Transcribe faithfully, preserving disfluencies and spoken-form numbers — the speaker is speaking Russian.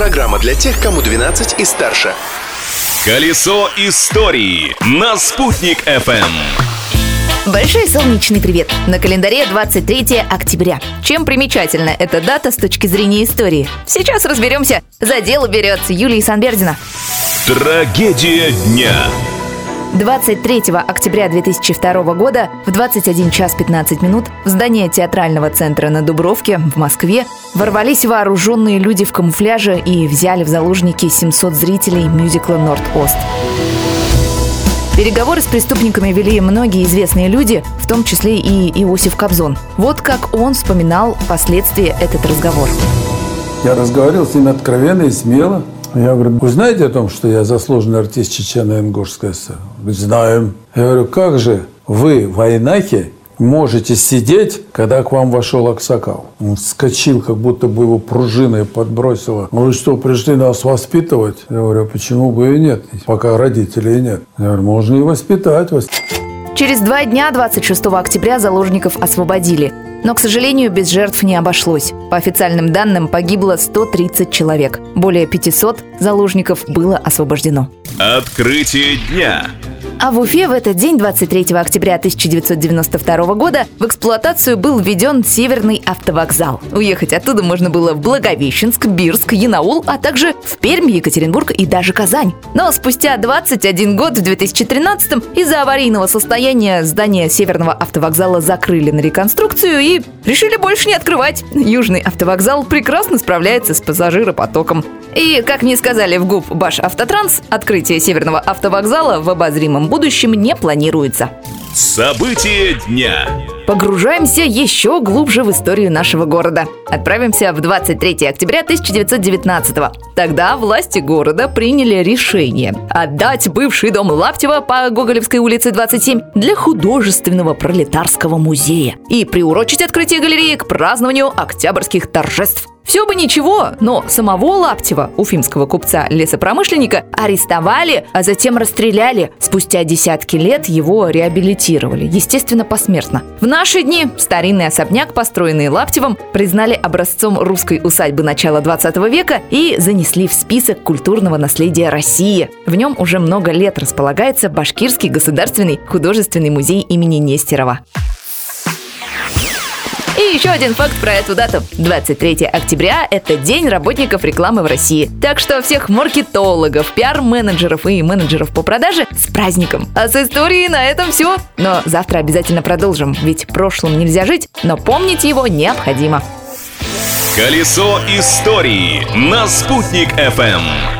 Программа для тех, кому двенадцать и старше. Колесо истории на Спутник эф эм. Большой солнечный привет! На календаре двадцать третье октября. Чем примечательна эта дата с точки зрения истории? Сейчас разберемся. За дело берется Юлия Санбердина. Трагедия дня. двадцать третьего октября две тысячи второго года в двадцать один час пятнадцать минут в здание театрального центра на Дубровке в Москве ворвались вооруженные люди в камуфляже и взяли в заложники семьсот зрителей мюзикла «Норд-Ост». Переговоры с преступниками вели многие известные люди, в том числе и Иосиф Кобзон. Вот как он вспоминал впоследствии этот разговор. Я разговаривал с ними откровенно и смело. Я говорю, вы знаете о том, что я заслуженный артист Чечено-Ингушской ССР? Знаем. Я говорю, как же вы, войнахи, можете сидеть, когда к вам вошел аксакал? Он вскочил, как будто бы его пружиной подбросило. Вы что, пришли нас воспитывать? Я говорю, почему бы и нет, пока родителей нет. Я говорю, можно и воспитать вас. Через два дня, двадцать шестого октября, заложников освободили. Но, к сожалению, без жертв не обошлось. По официальным данным, погибло сто тридцать человек. Более пятьсот заложников было освобождено. Открытие дня. А в Уфе в этот день, двадцать третьего октября тысяча девятьсот девяносто второго года, в эксплуатацию был введен Северный автовокзал. Уехать оттуда можно было в Благовещенск, Бирск, Янаул, а также в Пермь, Екатеринбург и даже Казань. Но спустя двадцать один год, в две тысячи тринадцатом, из-за аварийного состояния здание Северного автовокзала закрыли на реконструкцию и решили больше не открывать. Южный автовокзал прекрасно справляется с пассажиропотоком. И, как мне сказали в ГУП Баш Автотранс, открытие Северного автовокзала в обозримом будущем не планируется. События дня. Погружаемся еще глубже в историю нашего города. Отправимся в двадцать третье октября тысяча девятьсот девятнадцатого. Тогда власти города приняли решение отдать бывший дом Лаптева по Гоголевской улице двадцать семь для художественного пролетарского музея и приурочить открытие галереи к празднованию октябрьских торжеств. Все бы ничего, но самого Лаптева, уфимского купца-лесопромышленника, арестовали, а затем расстреляли. Спустя десятки лет его реабилитировали, естественно, посмертно. В наши дни старинный особняк, построенный Лаптевым, признали образцом русской усадьбы начала двадцатого века и занесли в список культурного наследия России. В нем уже много лет располагается Башкирский государственный художественный музей имени Нестерова. И еще один факт про эту дату. двадцать третье октября – это день работников рекламы в России. Так что всех маркетологов, пиар-менеджеров и менеджеров по продаже с праздником. А с историей на этом все. Но завтра обязательно продолжим, ведь прошлым нельзя жить, но помнить его необходимо. Колесо истории на Спутник эф эм.